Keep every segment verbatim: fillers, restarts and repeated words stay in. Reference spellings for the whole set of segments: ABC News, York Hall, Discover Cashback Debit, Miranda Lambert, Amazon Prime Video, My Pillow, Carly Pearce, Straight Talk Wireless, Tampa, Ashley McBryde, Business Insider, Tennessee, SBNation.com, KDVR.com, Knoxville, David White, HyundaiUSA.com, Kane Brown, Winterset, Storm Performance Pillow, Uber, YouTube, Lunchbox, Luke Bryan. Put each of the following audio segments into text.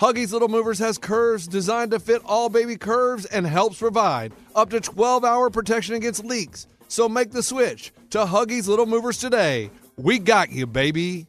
Huggies Little Movers has curves designed to fit all baby curves and helps provide up to twelve-hour protection against leaks. So make the switch to Huggies Little Movers today. We got you, baby.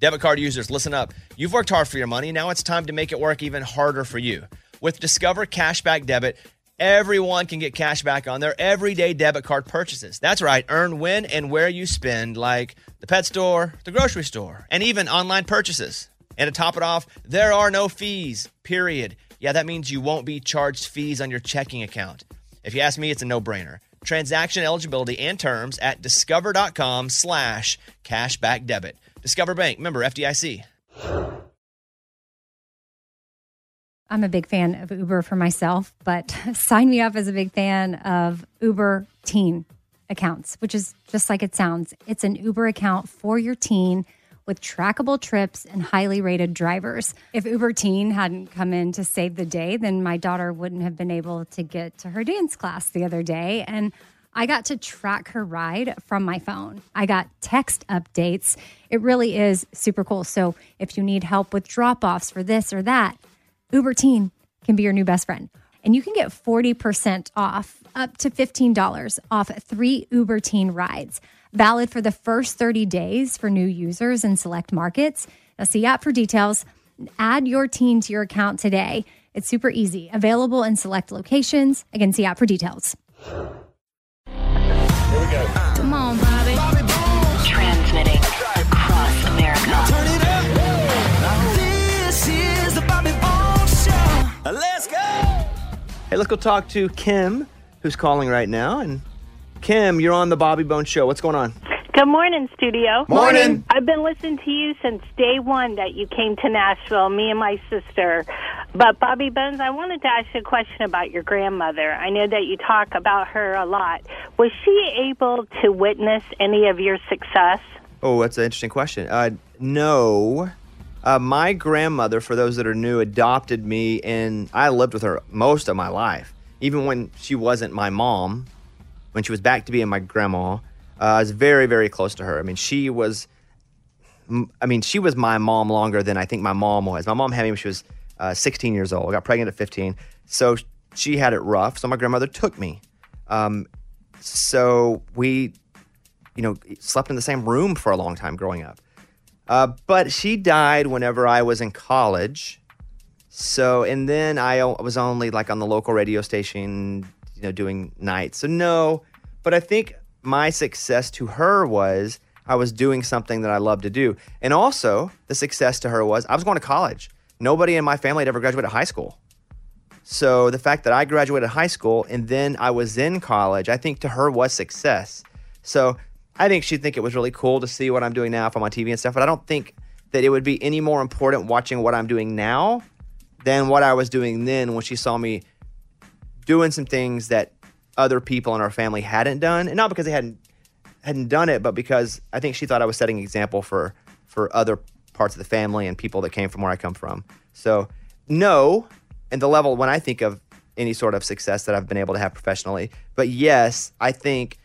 Debit card users, listen up. You've worked hard for your money. Now it's time to make it work even harder for you. With Discover Cashback Debit, everyone can get cash back on their everyday debit card purchases. That's right. Earn when and where you spend, like the pet store, the grocery store, and even online purchases. And to top it off, there are no fees, period. Yeah, that means you won't be charged fees on your checking account. If you ask me, it's a no-brainer. Transaction eligibility and terms at discover.com slash cashback debit. Discover Bank, member F D I C. I'm a big fan of Uber for myself, but sign me up as a big fan of Uber Teen accounts, which is just like it sounds. It's an Uber account for your teen with trackable trips and highly rated drivers. If Uber Teen hadn't come in to save the day, then my daughter wouldn't have been able to get to her dance class the other day. And I got to track her ride from my phone. I got text updates. It really is super cool. So if you need help with drop-offs for this or that, Uber Teen can be your new best friend. And you can get forty percent off, up to fifteen dollars off three Uber Teen rides. Valid for the first thirty days for new users in select markets. Now see app for details. Add your teen to your account today. It's super easy. Available in select locations. Again, see app for details. Here we go. Come on, Bobby. Bobby Bones. Transmitting across America. Now turn it up. Now this is the Bobby Bones Show. Let's go. Hey, let's go talk to Kim, who's calling right now. And Kim, you're on the Bobby Bones Show. What's going on? Good morning, studio. Morning. I've been listening to you since day one that you came to Nashville, me and my sister. But, Bobby Bones, I wanted to ask you a question about your grandmother. I know that you talk about her a lot. Was she able to witness any of your success? Oh, that's an interesting question. Uh, no. Uh, my grandmother, for those that are new, adopted me, and I lived with her most of my life, even when she wasn't my mom, when she was back to being my grandma. Uh, I was very, very close to her. I mean, she was, I mean, she was my mom longer than I think my mom was. My mom had me when she was uh, sixteen years old. I got pregnant at fifteen. So she had it rough. So my grandmother took me. Um, so we, you know, slept in the same room for a long time growing up. Uh, but she died whenever I was in college. So, and then I was only like on the local radio station, you know, doing nights. So no, but I think my success to her was I was doing something that I loved to do. And also, the success to her was I was going to college. Nobody in my family had ever graduated high school. So the fact that I graduated high school and then I was in college, I think to her was success. So I think she'd think it was really cool to see what I'm doing now from on T V and stuff. But I don't think that it would be any more important watching what I'm doing now than what I was doing then when she saw me doing some things that other people in our family hadn't done, and not because they hadn't hadn't done it, but because I think she thought I was setting an example for for other parts of the family and people that came from where I come from. So no, and the level when I think of any sort of success that I've been able to have professionally, but yes, I think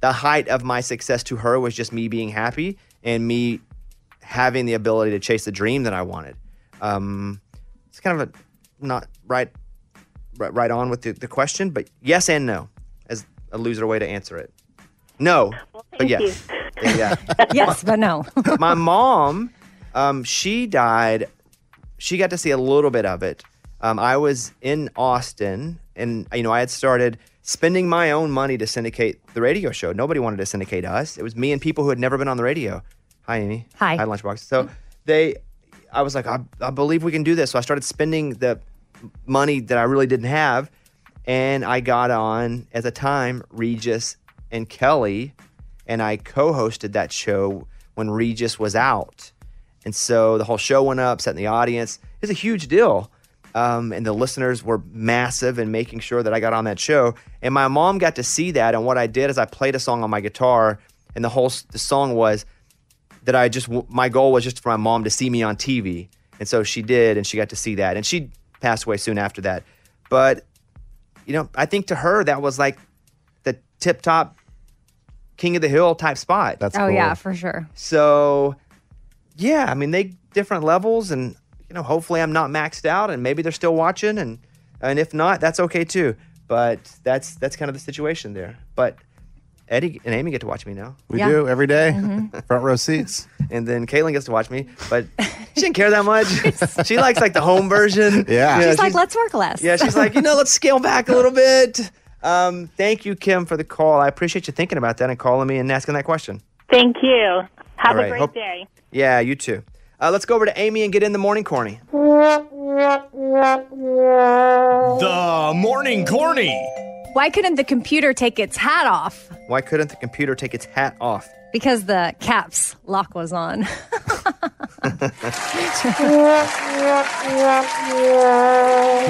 the height of my success to her was just me being happy and me having the ability to chase the dream that I wanted. Um, it's kind of a not right right on with the, the question, but yes and no as a loser way to answer it. No, well, but yes. Yeah. Yes, but no. My mom, um, she died. She got to see a little bit of it. Um, I was in Austin, and you know, I had started spending my own money to syndicate the radio show. Nobody wanted to syndicate us. It was me and people who had never been on the radio. Hi, Amy. Hi. Hi, Lunchbox. So they, I was like, I, I believe we can do this. So I started spending the money that I really didn't have, and I got on at the time Regis and Kelly, and I co-hosted that show when Regis was out. And so the whole show went up, sat in the audience. It's a huge deal. Um, and the listeners were massive in making sure that I got on that show. And my mom got to see that. And what I did is I played a song on my guitar. And the whole the song was that I just, my goal was just for my mom to see me on T V. And so she did, and she got to see that. And she passed away soon after that. But, you know, I think to her, that was like the tip-top King of the Hill type spot. That's oh, cool. Yeah, for sure. So, yeah, I mean, they different levels, and you know, hopefully I'm not maxed out, and maybe they're still watching, and and if not, that's okay too. But that's that's kind of the situation there. But Eddie and Amy get to watch me now. We yeah. do every day, mm-hmm. front row seats, and then Caitlin gets to watch me. But she didn't care that much. She likes like the home version. Yeah, she's, yeah, she's like, let's work less. Yeah, she's like, you know, let's scale back a little bit. Um, thank you, Kim, for the call. I appreciate you thinking about that and calling me and asking that question. Thank you. Have right. a great Hope- day. Yeah, you too. Uh, let's go over to Amy and get in the Morning Corny. The Morning Corny. Why couldn't the computer take its hat off? Why couldn't the computer take its hat off? Because the caps lock was on.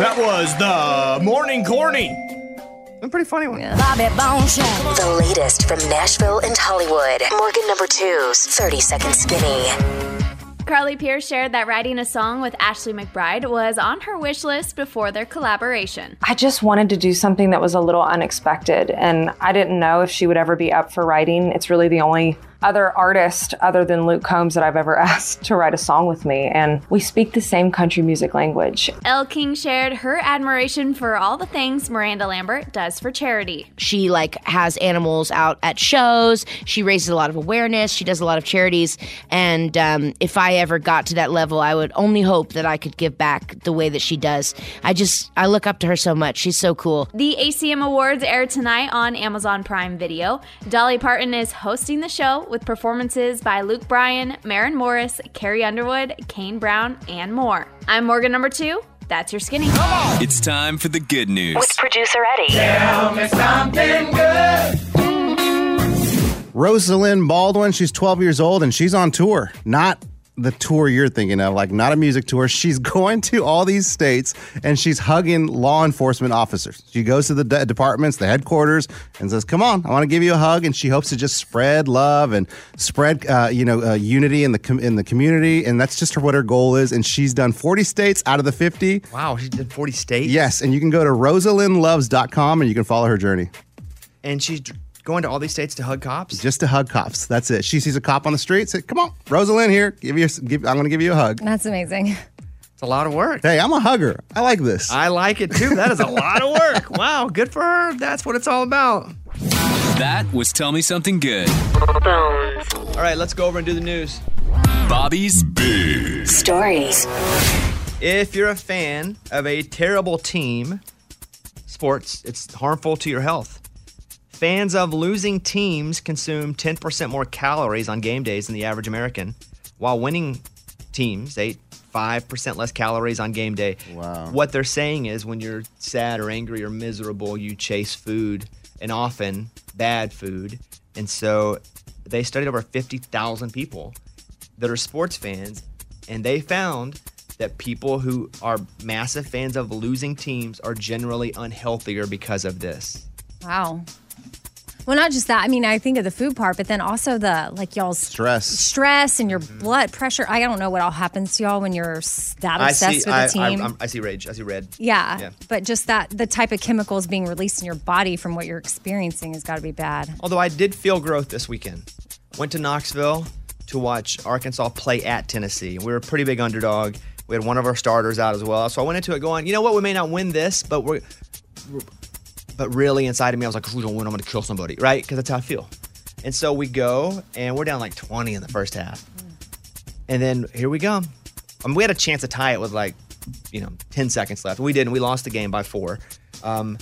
That was the Morning Corny. A pretty funny one. Yeah. Bobby Bones. The latest from Nashville and Hollywood. Morgan number two's thirty second Skinny. Carly Pearce shared that writing a song with Ashley McBryde was on her wish list before their collaboration. I just wanted to do something that was a little unexpected, and I didn't know if she would ever be up for writing. It's really the only other artist other than Luke Combs that I've ever asked to write a song with me, and we speak the same country music language. Elle King shared her admiration for all the things Miranda Lambert does for charity. She like has animals out at shows. She raises a lot of awareness. She does a lot of charities, and um, if I ever got to that level, I would only hope that I could give back the way that she does. I just I look up to her so much. She's so cool. The A C M Awards air tonight on Amazon Prime Video. Dolly Parton is hosting the show with performances by Luke Bryan, Maren Morris, Carrie Underwood, Kane Brown, and more. I'm Morgan number two. That's your Skinny. It's time for the good news. With producer Eddie. Tell me something good. Rosalind Baldwin, she's twelve years old, and she's on tour. Not the tour you're thinking of, like not a music tour. She's going to all these states, and she's hugging law enforcement officers. She goes to the de- departments, the headquarters, and says, come on, I want to give you a hug. And she hopes to just spread love and spread, uh, you know, uh, unity in the com- in the community. And that's just her, what her goal is. And she's done forty states out of the fifty. Wow, she did forty states? Yes, and you can go to rosalind loves dot com, and you can follow her journey. And she's going to all these states to hug cops? Just to hug cops. That's it. She sees a cop on the street, says, come on, Rosalind here. Give you. A, give, I'm going to give you a hug. That's amazing. It's a lot of work. Hey, I'm a hugger. I like this. I like it, too. That is a lot of work. Wow, good for her. That's what it's all about. That was Tell Me Something Good. All right, let's go over and do the news. Bobby's Big Stories. If you're a fan of a terrible team, sports, it's harmful to your health. Fans of losing teams consume ten percent more calories on game days than the average American, while winning teams ate five percent less calories on game day. Wow. What they're saying is when you're sad or angry or miserable, you chase food, and often bad food. And so they studied over fifty thousand people that are sports fans, and they found that people who are massive fans of losing teams are generally unhealthier because of this. Wow. Well, not just that. I mean, I think of the food part, but then also the, like, y'all's stress stress, and your mm-hmm. blood pressure. I don't know what all happens to y'all when you're that obsessed see, with a team. I, I, I see rage. I see red. Yeah, yeah. But just that, the type of chemicals being released in your body from what you're experiencing has got to be bad. Although I did feel growth this weekend. Went to Knoxville to watch Arkansas play at Tennessee. We were a pretty big underdog. We had one of our starters out as well. So I went into it going, you know what, we may not win this, but we're, we're but really inside of me, I was like, if we don't win, I'm going to kill somebody, right? Because that's how I feel. And so we go, and we're down like twenty in the first half. And then here we go. I mean, we had a chance to tie it with like, you know, ten seconds left. We didn't. We lost the game by four. Um,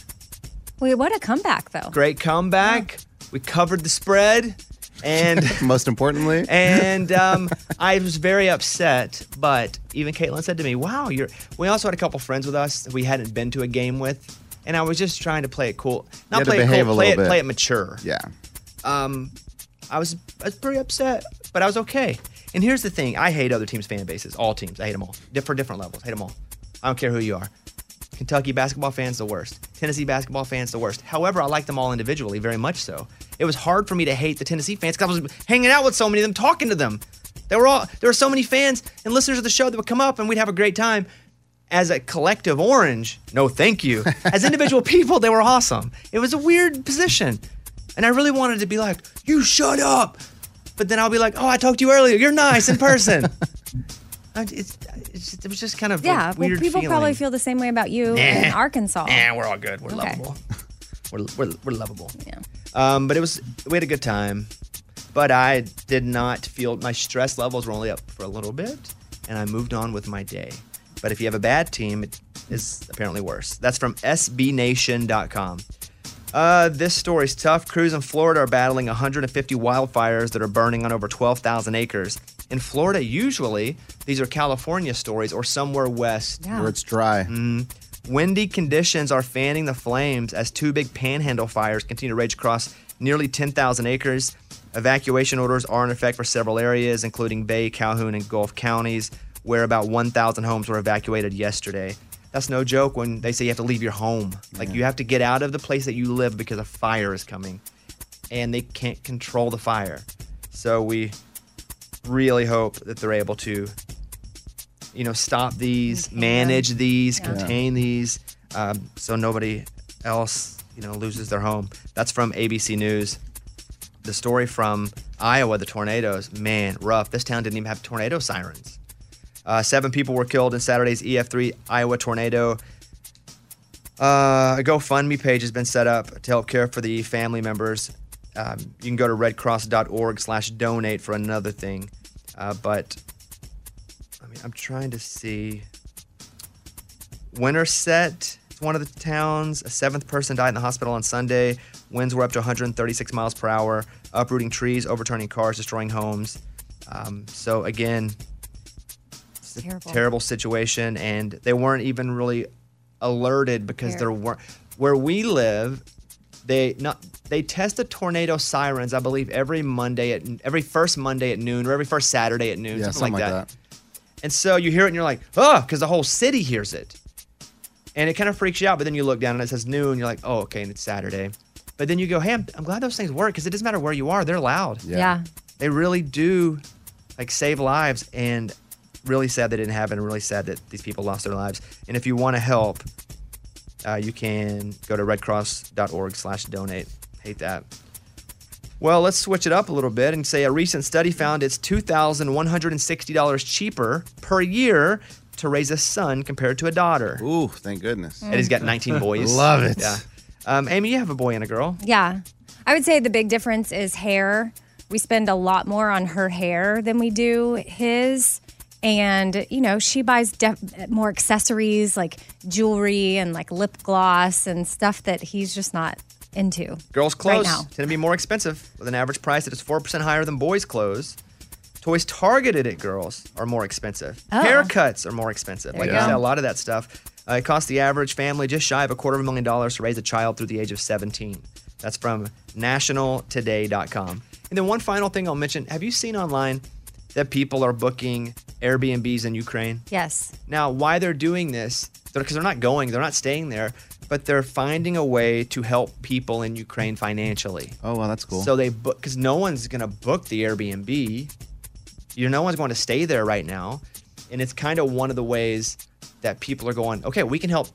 Wait, what a comeback, though. Great comeback. Yeah. We covered the spread. And most importantly, and um, I was very upset. But even Caitlin said to me, "Wow, you're." We also had a couple friends with us that we hadn't been to a game with, and I was just trying to play it cool, not play it cool, play it, play it mature. Yeah. Um, I was I was pretty upset, but I was okay. And here's the thing: I hate other teams' fan bases. All teams, I hate them all. For different levels, hate them all. I don't care who you are. Kentucky basketball fans, the worst. Tennessee basketball fans, the worst. However, I like them all individually, very much so. It was hard for me to hate the Tennessee fans because I was hanging out with so many of them, talking to them. They were all, there were so many fans and listeners of the show that would come up and we'd have a great time. As a collective orange, no thank you. As individual people, they were awesome. It was a weird position. And I really wanted to be like, you shut up. But then I'll be like, oh, I talked to you earlier. You're nice in person. It's, it's, it was just kind of yeah, a weird Yeah, well, people feeling. Probably feel the same way about you nah. in Arkansas. Yeah, we're all good. We're okay. lovable. We're, we're, we're lovable. Yeah. Um, but it was, we had a good time. But I did not feel, my stress levels were only up for a little bit, and I moved on with my day. But if you have a bad team, it is apparently worse. That's from S B Nation dot com. Uh, this story's tough. Crews in Florida are battling one hundred fifty wildfires that are burning on over twelve thousand acres. In Florida, usually, these are California stories or somewhere west. Yeah. Where it's dry. Mm. Windy conditions are fanning the flames as two big panhandle fires continue to rage across nearly ten thousand acres. Evacuation orders are in effect for several areas, including Bay, Calhoun, and Gulf counties, where about one thousand homes were evacuated yesterday. That's no joke when they say you have to leave your home. Like, yeah. you have to get out of the place that you live because a fire is coming. And they can't control the fire. So we... really hope that they're able to, you know, stop these, contain manage them. these, yeah. contain these, um, so nobody else, you know, loses their home. That's from A B C News. The story from Iowa, the tornadoes, man, rough. This town didn't even have tornado sirens. Uh, seven people were killed in Saturday's E F three Iowa tornado. Uh, a GoFundMe page has been set up to help care for the family members. Um, you can go to red cross dot org slash donate for another thing. Uh, but, I mean, I'm trying to see. Winterset, it's one of the towns. A seventh person died in the hospital on Sunday. Winds were up to one hundred thirty-six miles per hour, uprooting trees, overturning cars, destroying homes. Um, so, again, it's a terrible. terrible situation. And they weren't even really alerted because there weren't. Where we live, they not... They test the tornado sirens, I believe, every Monday at every first Monday at noon or every first Saturday at noon, yeah, something, something like that. that. And so you hear it and you're like, oh, because the whole city hears it. And it kind of freaks you out, but then you look down and it says noon, and you're like, oh, okay, and it's Saturday. But then you go, hey, I'm, I'm glad those things work because it doesn't matter where you are, they're loud. Yeah. yeah. They really do like save lives, and really sad they didn't happen, and really sad that these people lost their lives. And if you want to help, uh, you can go to red cross dot org slash donate. Hate that. Well, let's switch it up a little bit and say a recent study found it's two thousand one hundred sixty dollars cheaper per year to raise a son compared to a daughter. Ooh, thank goodness. And he's got nineteen boys. Love it. Yeah. Um, Amy, you have a boy and a girl. Yeah. I would say the big difference is hair. We spend a lot more on her hair than we do his. And, you know, she buys def- more accessories like jewelry and like lip gloss and stuff that he's just not into. Girls' clothes right tend to be more expensive with an average price that is four percent higher than boys' clothes. Toys targeted at girls are more expensive. Oh. Haircuts are more expensive. There like you said, a lot of that stuff. Uh, it costs the average family just shy of a quarter of a million dollars to raise a child through the age of seventeen. That's from national today dot com. And then one final thing I'll mention. Have you seen online that people are booking Airbnbs in Ukraine? Yes. Now, why they're doing this, because they're not going, they're not staying there, but they're finding a way to help people in Ukraine financially. Oh, well, that's cool. So they book, because no one's going to book the Airbnb. You know, no one's going to stay there right now. And it's kind of one of the ways that people are going, okay, we can help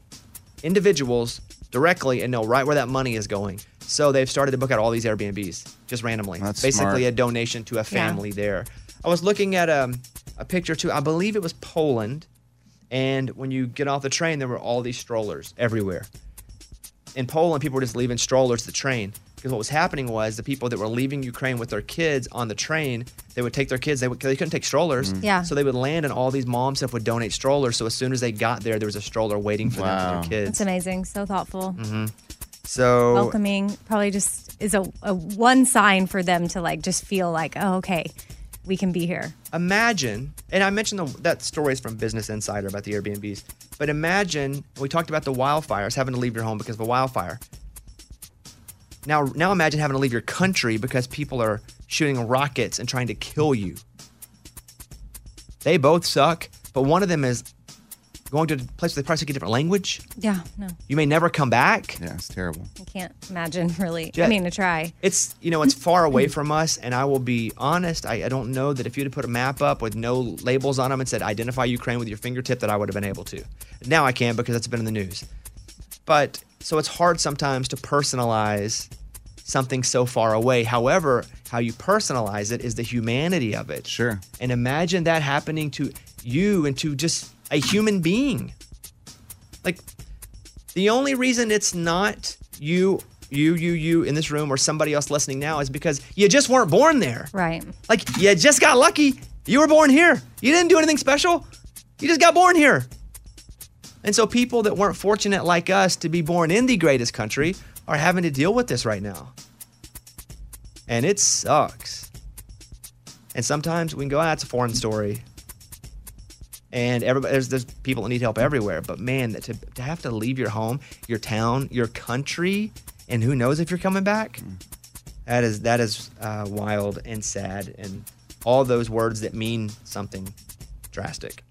individuals directly and know right where that money is going. So they've started to book out all these Airbnbs just randomly. That's basically smart. A donation to a family yeah. there. I was looking at a, a picture too. I believe it was Poland. And when you get off the train, there were all these strollers everywhere. In Poland, people were just leaving strollers to the train. Because what was happening was the people that were leaving Ukraine with their kids on the train, they would take their kids. They, would, they couldn't take strollers. Mm. Yeah. So they would land and all these moms stuff would donate strollers. So as soon as they got there, there was a stroller waiting for wow. them for their kids. That's amazing. So thoughtful. Mm-hmm. So welcoming probably just is a, a one sign for them to like just feel like, oh, okay, we can be here. Imagine, and I mentioned the, that story is from Business Insider about the Airbnbs, but imagine, we talked about the wildfires, having to leave your home because of a wildfire. Now, now imagine having to leave your country because people are shooting rockets and trying to kill you. They both suck, but one of them is going to a place where they probably speak a different language. Yeah, no. You may never come back. Yeah, it's terrible. I can't imagine, really. Yeah. I mean, to try. It's, you know, it's far away from us, and I will be honest, I, I don't know that if you had put a map up with no labels on them and said, identify Ukraine with your fingertip, that I would have been able to. Now I can because that's been in the news. But, so it's hard sometimes to personalize something so far away. However, how you personalize it is the humanity of it. Sure. And imagine that happening to you and to just a human being. Like, the only reason it's not you, you, you, you in this room or somebody else listening now is because you just weren't born there. Right. Like, you just got lucky. You were born here. You didn't do anything special. You just got born here. And so people that weren't fortunate like us to be born in the greatest country are having to deal with this right now. And it sucks. And sometimes we can go, ah, it's a foreign story. And everybody, there's, there's people that need help everywhere. But man, to, to have to leave your home, your town, your country, and who knows if you're coming back, mm. that is, that is uh, wild and sad. And all those words that mean something drastic.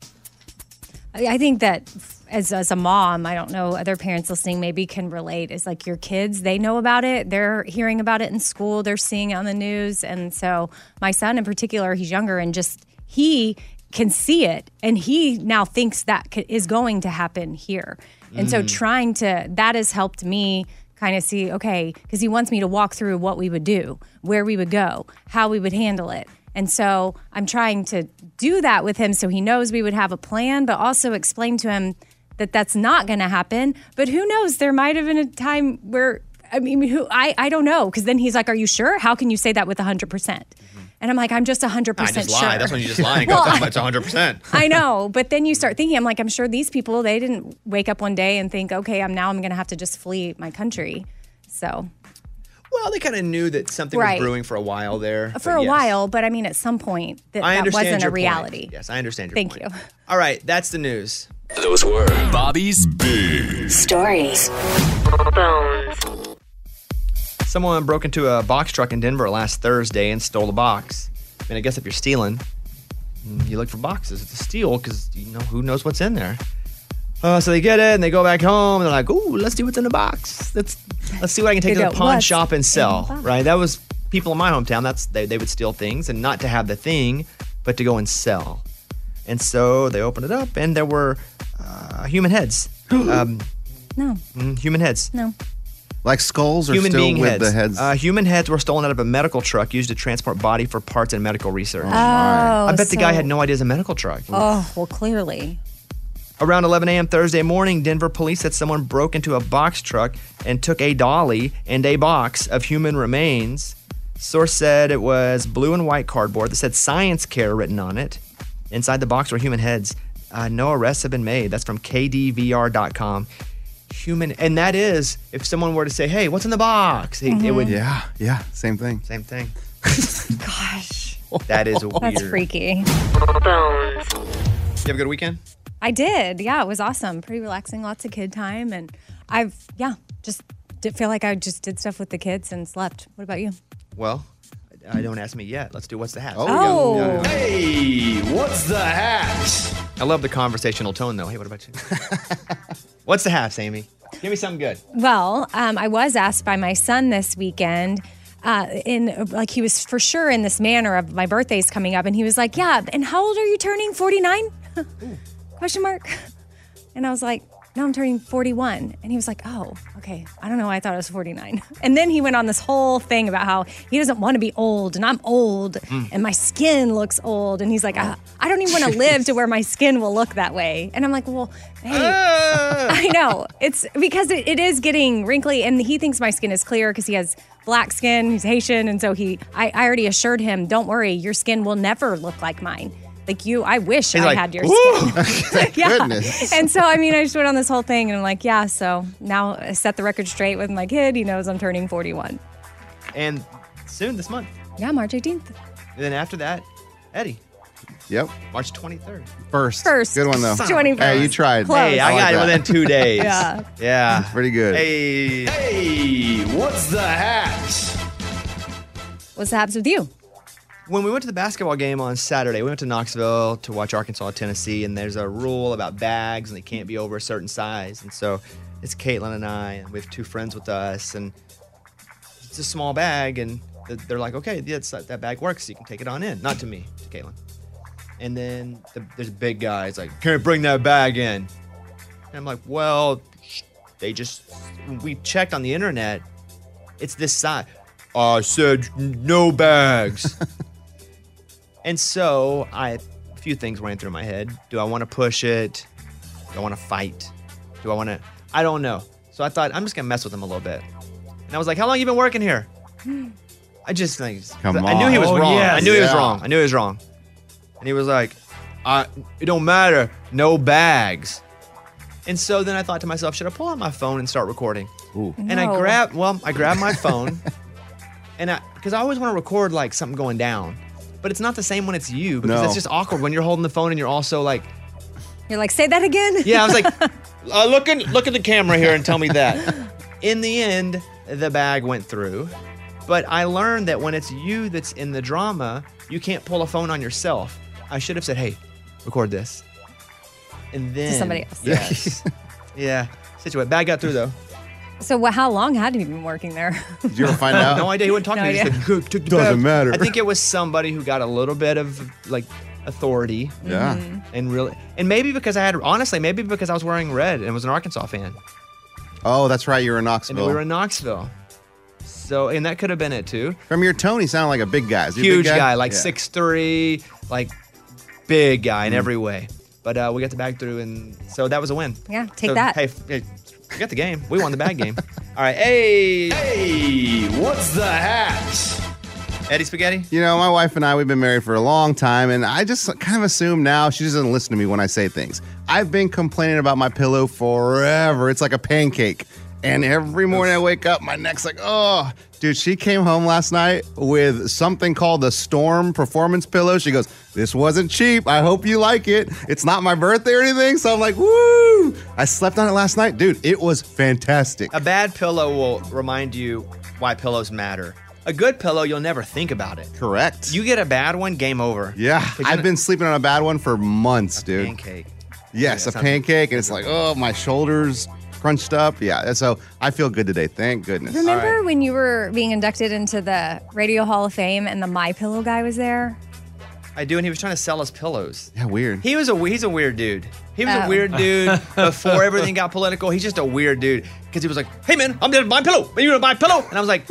I think that as as a mom, I don't know, other parents listening maybe can relate. It's like your kids, they know about it. They're hearing about it in school. They're seeing it on the news. And so my son in particular, he's younger and just he can see it. And he now thinks that is going to happen here. And mm. so trying to, that has helped me kind of see, okay, because he wants me to walk through what we would do, where we would go, how we would handle it. And so I'm trying to do that with him so he knows we would have a plan, but also explain to him that that's not going to happen. But who knows? There might have been a time where, I mean, who I, I don't know. Because then he's like, are you sure? How can you say that with one hundred percent? Mm-hmm. And I'm like, I'm just one hundred percent I just sure. lie. That's when you just lie and go, well, that's one hundred percent. I know. But then you start thinking, I'm like, I'm sure these people, they didn't wake up one day and think, okay, I'm now I'm going to have to just flee my country. So... Well, they kind of knew that something right. was brewing for a while there. For a yes. while, but I mean, at some point, that, that wasn't a reality. Point. Yes, I understand your Thank point. Thank you. All right, that's the news. Those were Bobby's Big Stories. Someone broke into a box truck in Denver last Thursday and stole a box. I mean, I guess if you're stealing, you look for boxes to steal because you know who knows what's in there. Uh, so they get it and they go back home and they're like, ooh, let's see what's in the box. Let's let's see what I can take to the pawn shop and sell. Right? That was people in my hometown. That's they, they would steal things and not to have the thing, but to go and sell. And so they opened it up and there were uh, human heads. um, no. Human heads. No. Like skulls or human still being with heads. The heads? Uh, human heads were stolen out of a medical truck used to transport body for parts and medical research. Oh, I bet so. The guy had no idea it was a medical truck. Oh, well, clearly. Around eleven a.m. Thursday morning, Denver police said someone broke into a box truck and took a dolly and a box of human remains. Source said it was blue and white cardboard that said science care written on it. Inside the box were human heads. Uh, no arrests have been made. That's from K D V R dot com. Human, and that is, if someone were to say, hey, what's in the box? It, mm-hmm. it would. Yeah, yeah, same thing. Same thing. Gosh. That is weird. That's freaky. You have a good weekend? I did. Yeah, it was awesome. Pretty relaxing. Lots of kid time. And I've, yeah, just did feel like I just did stuff with the kids and slept. What about you? Well, I don't ask me yet. Let's do What's the Hat. Oh. oh. Yeah, yeah, yeah. Hey, what's the hat? I love the conversational tone, though. Hey, what about you? What's the hat, Amy? Give me something good. Well, um, I was asked by my son this weekend. Uh, in like he was for sure in this manner of my birthday's coming up. And he was like, yeah, and how old are you turning? forty-nine? Question mark. And I was like, no, I'm turning forty-one. And he was like, oh, okay. I don't know why I thought I was forty-nine. And then he went on this whole thing about how he doesn't want to be old and I'm old mm. and my skin looks old. And he's like, I, I don't even want to live to where my skin will look that way. And I'm like, well, hey, uh. I know. It's because it, it is getting wrinkly. And he thinks my skin is clear because he has black skin. He's Haitian. And so he, I, I already assured him, don't worry, your skin will never look like mine. Like you, I wish He's I like, had your skin. yeah. Goodness. And so, I mean, I just went on this whole thing and I'm like, yeah, so now I set the record straight with my kid. He knows I'm turning forty-one. And soon this month. Yeah, March eighteenth. And then after that, Eddie. Yep. March twenty-third. First. First. Good one, though. twenty-first. Hey, you tried. Close. Hey, I, I got like it within two days. yeah. Yeah. That's pretty good. Hey. Hey, what's the haps? What's the haps with you? When we went to the basketball game on Saturday, we went to Knoxville to watch Arkansas, Tennessee, and there's a rule about bags, and they can't be over a certain size. And so it's Caitlin and I, and we have two friends with us, and it's a small bag, and they're like, okay, yeah, that bag works, so you can take it on in. Not to me, to Caitlin. And then the, there's a big guy, he's like, can't bring that bag in. And I'm like, well, they just, we checked on the internet, it's this size. I said no bags. And so, I a few things ran through my head. Do I want to push it? Do I want to fight? Do I want to? I don't know. So I thought I'm just gonna mess with him a little bit. And I was like, "How long you been working here?" I just like, Come on. I knew he was oh, wrong. Yes. I knew yeah. he was wrong. I knew he was wrong. And he was like, "I it don't matter. No bags." And so then I thought to myself, "Should I pull out my phone and start recording?" Ooh. No. And I grabbed well, I grabbed my phone, and I because I always want to record like something going down. But it's not the same when it's you because no. it's just awkward when you're holding the phone and you're also like, you're like, say that again. Yeah, I was like, uh, look in, look at the camera here and tell me that. In the end, the bag went through, but I learned that when it's you that's in the drama, you can't pull a phone on yourself. I should have said, hey, record this, and then to somebody else. Yes, yeah. Situation. Bag got through though. So well, how long had he been working there? Did you ever find out? No idea. He wouldn't talk no to me. He just said, took the Doesn't bag. matter. I think it was somebody who got a little bit of like authority. Yeah. And really, and maybe because I had, honestly, maybe because I was wearing red and was an Arkansas fan. Oh, that's right. You were in Knoxville. And we were in Knoxville. So, and that could have been it too. From your tone, he sounded like a big guy. Is he huge a big guy? guy, like yeah. six three, like big guy mm. in every way. But uh, we got the bag through, and so that was a win. Yeah, take so, that. Hey, hey. We got the game. We won the bag game. All right. Hey. Hey. What's the haps? Eddie Spaghetti? You know, my wife and I, we've been married for a long time, and I just kind of assume now she just doesn't listen to me when I say things. I've been complaining about my pillow forever. It's like a pancake. And every morning I wake up, my neck's like, oh. Dude, she came home last night with something called the Storm Performance Pillow. She goes, this wasn't cheap. I hope you like it. It's not my birthday or anything. So I'm like, woo. I slept on it last night. Dude, it was fantastic. A bad pillow will remind you why pillows matter. A good pillow, you'll never think about it. Correct. You get a bad one, game over. Yeah. I've been sleeping on a bad one for months, dude. Pancake. Yes, yeah, a pancake. And it's like, oh, my shoulders crunched up. Yeah, so I feel good today. Thank goodness. Remember right. when you were being inducted into the Radio Hall of Fame and the My Pillow guy was there? I do, and he was trying to sell us pillows. Yeah, weird. He was a he's a weird dude. He was oh. a weird dude before everything got political. He's just a weird dude because he was like, "Hey man, I'm gonna buy a pillow. Are you gonna buy a pillow?" And I was like,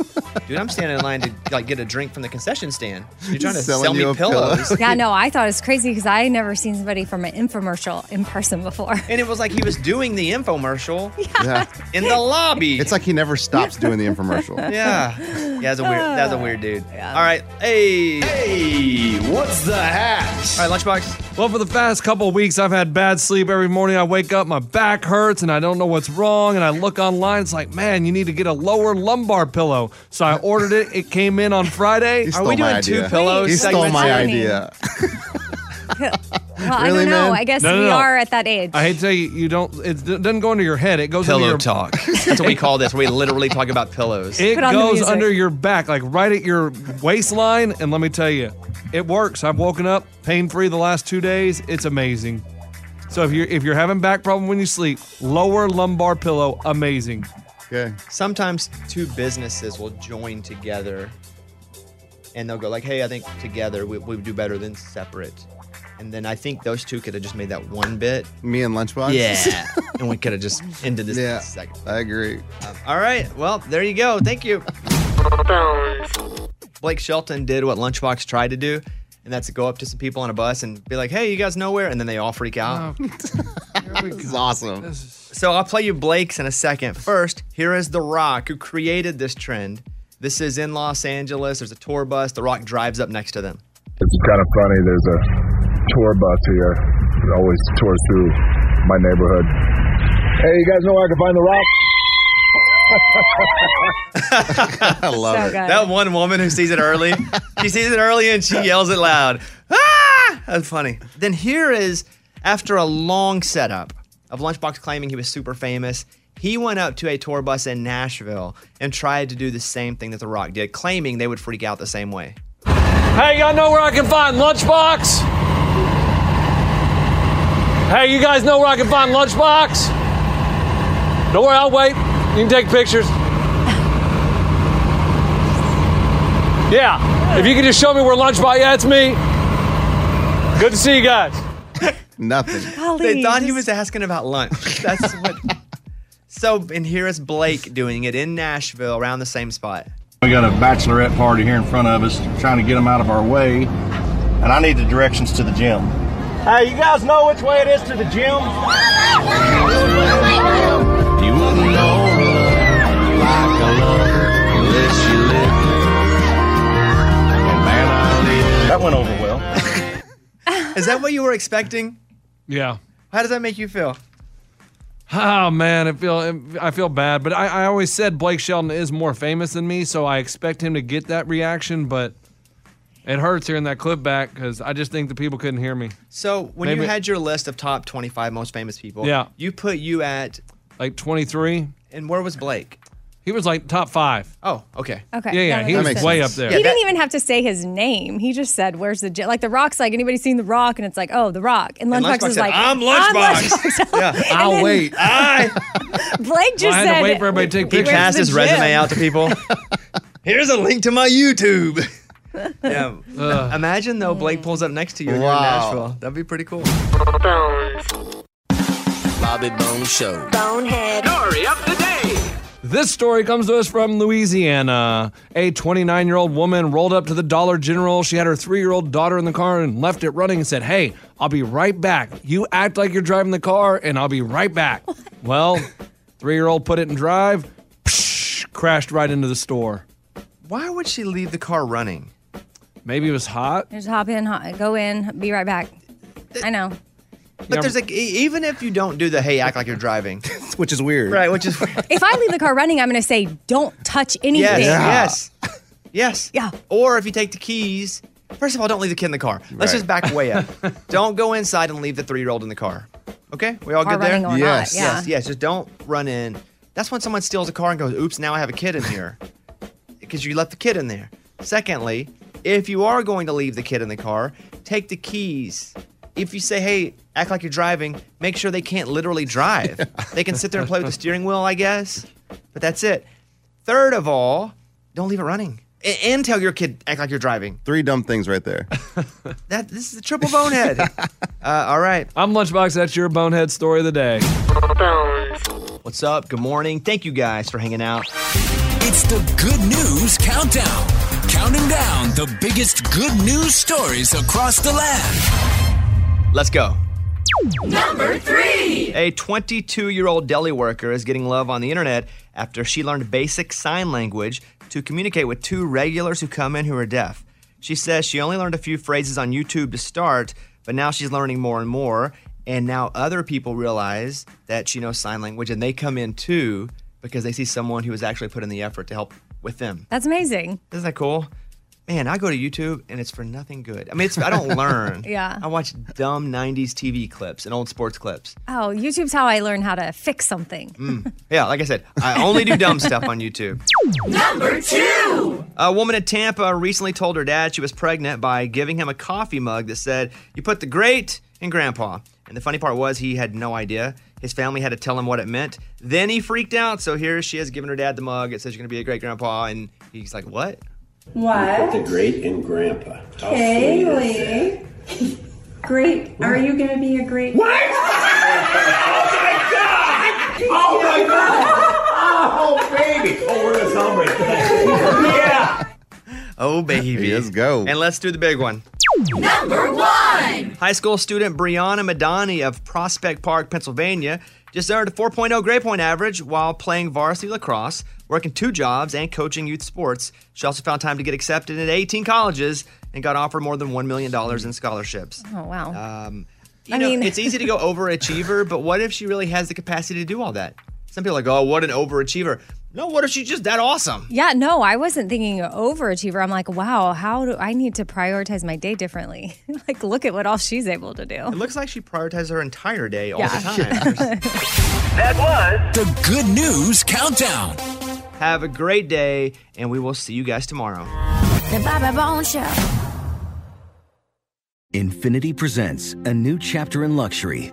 "Dude, I'm standing in line to like get a drink from the concession stand. You're trying to Selling sell me pillows." Pillow. Yeah, no, I thought it was crazy because I had never seen somebody from an infomercial in person before. And it was like he was doing the infomercial yeah. in the lobby. It's like he never stops doing the infomercial. Yeah, yeah, that's a weird, that's a weird dude. Yeah. All right, hey, hey, what's the hash? All right, Lunchbox. Well, for the past couple of weeks, I've had bad sleep. Every morning I wake up, my back hurts, and I don't know what's wrong, and I look online. It's like, man, you need to get a lower lumbar pillow. So I ordered it. It came in on Friday. Are we doing idea. two pillows? He stole my idea. well, really, I don't know. Man? I guess no, no, we no. are at that age. I hate to tell you, you don't, it doesn't go into your head. It goes pillow into your... talk. That's what we call this. We literally talk about pillows. It goes under your back, like right at your waistline, and let me tell you, it works. I've woken up pain-free the last two days. It's amazing. So if you're if you're having back problem when you sleep, lower lumbar pillow, amazing. Okay. Sometimes two businesses will join together, and they'll go like, "Hey, I think together we we do better than separate." And then I think those two could have just made that one bit. Me and Lunchbox? Yeah. And we could have just ended this yeah, in a second. I agree. Um, all right. Well, there you go. Thank you. Blake Shelton did what Lunchbox tried to do, and that's to go up to some people on a bus and be like, hey, you guys know where? And then they all freak out. Oh. This is awesome. This is... So I'll play you Blake's in a second. First, here is The Rock, who created this trend. This is in Los Angeles. There's a tour bus. The Rock drives up next to them. It's kind of funny. There's a tour bus here. It always tours through my neighborhood. Hey, you guys know where I can find The Rock? I love so it. Good. That one woman who sees it early, she sees it early and she yells it loud. Ah! That's funny. Then here is, after a long setup of Lunchbox claiming he was super famous, he went up to a tour bus in Nashville and tried to do the same thing that The Rock did, claiming they would freak out the same way. Hey, y'all know where I can find Lunchbox? Hey, you guys know where I can find Lunchbox? Don't worry, I'll wait. You can take pictures. Yeah, if you can just show me where Lunchbox, yeah, it's me. Good to see you guys. Nothing. Golly, they thought just... he was asking about lunch. That's what. So, and here is Blake doing it in Nashville, around the same spot. We got a bachelorette party here in front of us, trying to get them out of our way, and I need the directions to the gym. Hey, you guys know which way it is to the gym? You wouldn't know like I love unless you live. And man, I live. That went over well. Is that what you were expecting? Yeah. How does that make you feel? Oh man, I feel I feel bad, but I, I always said Blake Shelton is more famous than me, so I expect him to get that reaction. But it hurts hearing that clip back because I just think the people couldn't hear me. So when Maybe. you had your list of top twenty-five most famous people, yeah, you put you at like twenty-three. And where was Blake? He was like top five. Oh, okay. Okay. Yeah, yeah. He was way up there. He didn't even have to say his name. He just said, where's the gym? Like, The Rock's like, anybody seen The Rock? And it's like, oh, The Rock. And Lunchbox, and Lunchbox is said, like, I'm Lunchbox. I'm Lunchbox. Yeah, I'll then, wait. I... Blake just well, I had said, to wait for everybody to take pictures. He passed his gym? resume out to people. Here's a link to my YouTube. Yeah. Uh, Imagine, though, Blake pulls up next to you wow. and you're in Nashville. That'd be pretty cool. Bobby Bones Show. Bonehead. Story of the day. This story comes to us from Louisiana. A twenty-nine-year-old woman rolled up to the Dollar General. She had her three-year-old daughter in the car and left it running and said, hey, I'll be right back. You act like you're driving the car, and I'll be right back. Well, three-year-old put it in drive, psh, crashed right into the store. Why would she leave the car running? Maybe it was hot. Just hop in, hop, go in, be right back. It, I know. But yeah, there's like, even if you don't do the, hey, act like you're driving. Which is weird. Right, which is weird. If I leave the car running, I'm going to say, don't touch anything. Yes, yeah. yes, yes. Yeah. Or if you take the keys, first of all, don't leave the kid in the car. Let's right. just back way up. Don't go inside and leave the three-year-old in the car. Okay? We all car good there? Or yes. Not, yeah. Yes, yes. Just don't run in. That's when someone steals a car and goes, oops, now I have a kid in here. Because you left the kid in there. Secondly, if you are going to leave the kid in the car, take the keys. If you say, hey, act like you're driving, make sure they can't literally drive. Yeah. They can sit there and play with the steering wheel, I guess. But that's it. Third of all, don't leave it running. A- and tell your kid, act like you're driving. Three dumb things right there. That This is a triple bonehead. uh, all right. I'm Lunchbox. That's your bonehead story of the day. What's up? Good morning. Thank you guys for hanging out. It's the Good News Countdown. Counting down the biggest good news stories across the land. Let's go. Number three. A twenty-two-year-old deli worker is getting love on the internet after she learned basic sign language to communicate with two regulars who come in who are deaf. She says she only learned a few phrases on YouTube to start, but now she's learning more and more, and now other people realize that she knows sign language, and they come in too because they see someone who has actually put in the effort to help with them. That's amazing. Isn't that cool? Man, I go to YouTube, and it's for nothing good. I mean, it's I don't learn. Yeah. I watch dumb nineties T V clips and old sports clips. Oh, YouTube's how I learn how to fix something. mm. Yeah, like I said, I only do dumb stuff on YouTube. Number two. A woman in Tampa recently told her dad she was pregnant by giving him a coffee mug that said, you put the great in grandpa. And the funny part was he had no idea. His family had to tell him what it meant. Then he freaked out, so here she is giving her dad the mug. It says you're going to be a great grandpa, and he's like, what? What? The great and grandpa. Kaylee. Great. What? Are you going to be a great... What? Oh, my God! Oh, my God! Oh, baby! Oh, we're going to celebrate. Yeah! Oh, baby. Let's go. And let's do the big one. Number one! High school student Brianna Madani of Prospect Park, Pennsylvania, just earned a four point oh grade point average while playing varsity lacrosse, working two jobs, and coaching youth sports. She also found time to get accepted into eighteen colleges and got offered more than one million dollars in scholarships. Oh, wow. Um, you I know, mean... it's easy to go overachiever, but what if she really has the capacity to do all that? Some people are like, oh, what an overachiever. No, what if she's just that awesome? Yeah, no, I wasn't thinking overachiever. I'm like, wow, how do I need to prioritize my day differently? Like, look at what all she's able to do. It looks like she prioritizes her entire day all yeah. the time. That was the Good News Countdown. Have a great day, and we will see you guys tomorrow. The Bobby Bones Show. Infiniti presents a new chapter in luxury.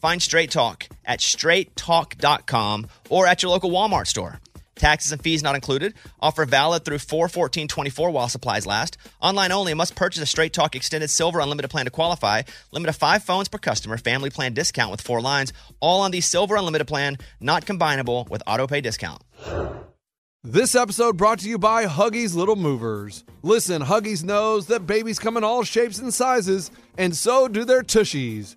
Find Straight Talk at straight talk dot com or at your local Walmart store. Taxes and fees not included. Offer valid through four fourteen twenty-four while supplies last. Online only. Must purchase a Straight Talk Extended Silver Unlimited plan to qualify. Limit of five phones per customer. Family plan discount with four lines. All on the Silver Unlimited plan. Not combinable with auto pay discount. This episode brought to you by Huggies Little Movers. Listen, Huggies knows that babies come in all shapes and sizes, and so do their tushies,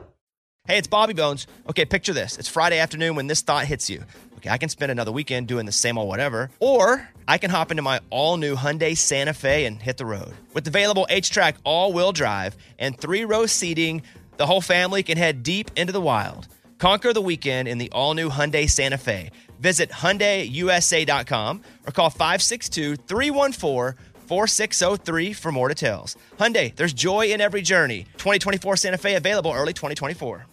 Hey, it's Bobby Bones. Okay, picture this. It's Friday afternoon when this thought hits you. Okay, I can spend another weekend doing the same old whatever, or I can hop into my all-new Hyundai Santa Fe and hit the road. With available H-Track all-wheel drive and three-row seating, the whole family can head deep into the wild. Conquer the weekend in the all-new Hyundai Santa Fe. Visit Hyundai U S A dot com or call five six two, three one four, four six zero three for more details. Hyundai, there's joy in every journey. twenty twenty-four Santa Fe, available early twenty twenty-four.